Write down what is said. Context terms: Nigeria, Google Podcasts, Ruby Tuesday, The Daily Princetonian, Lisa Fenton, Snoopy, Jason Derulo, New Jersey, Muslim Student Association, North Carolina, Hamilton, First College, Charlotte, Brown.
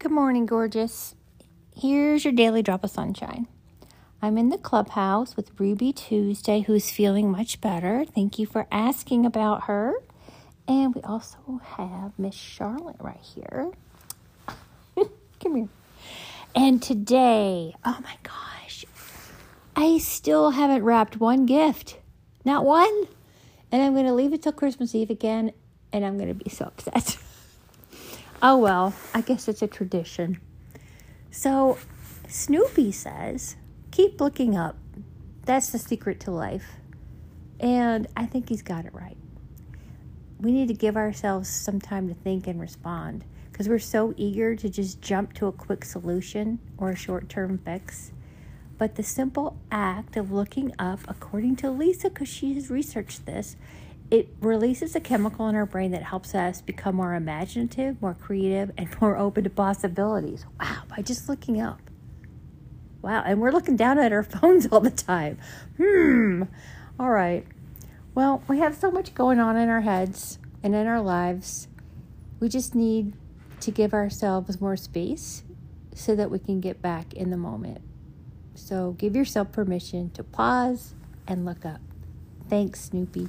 Good morning, gorgeous. Here's your daily drop of sunshine. I'm in the clubhouse with Ruby Tuesday, who's feeling much better. Thank you for asking about her. And we also have Miss Charlotte right here. Come here. And today, oh my gosh, I still haven't wrapped one gift. Not one. And I'm going to leave it till Christmas Eve again, and I'm going to be so upset. Oh, well, I guess it's a tradition. So Snoopy says, keep looking up. That's the secret to life. And I think he's got it right. We need to give ourselves some time to think and respond, because we're so eager to just jump to a quick solution or a short-term fix. But the simple act of looking up, according to Lisa, because she has researched this, it releases a chemical in our brain that helps us become more imaginative, more creative, and more open to possibilities. Wow, by just looking up. Wow, and we're looking down at our phones all the time. All right. Well, we have so much going on in our heads and in our lives. We just need to give ourselves more space so that we can get back in the moment. So give yourself permission to pause and look up. Thanks, Snoopy.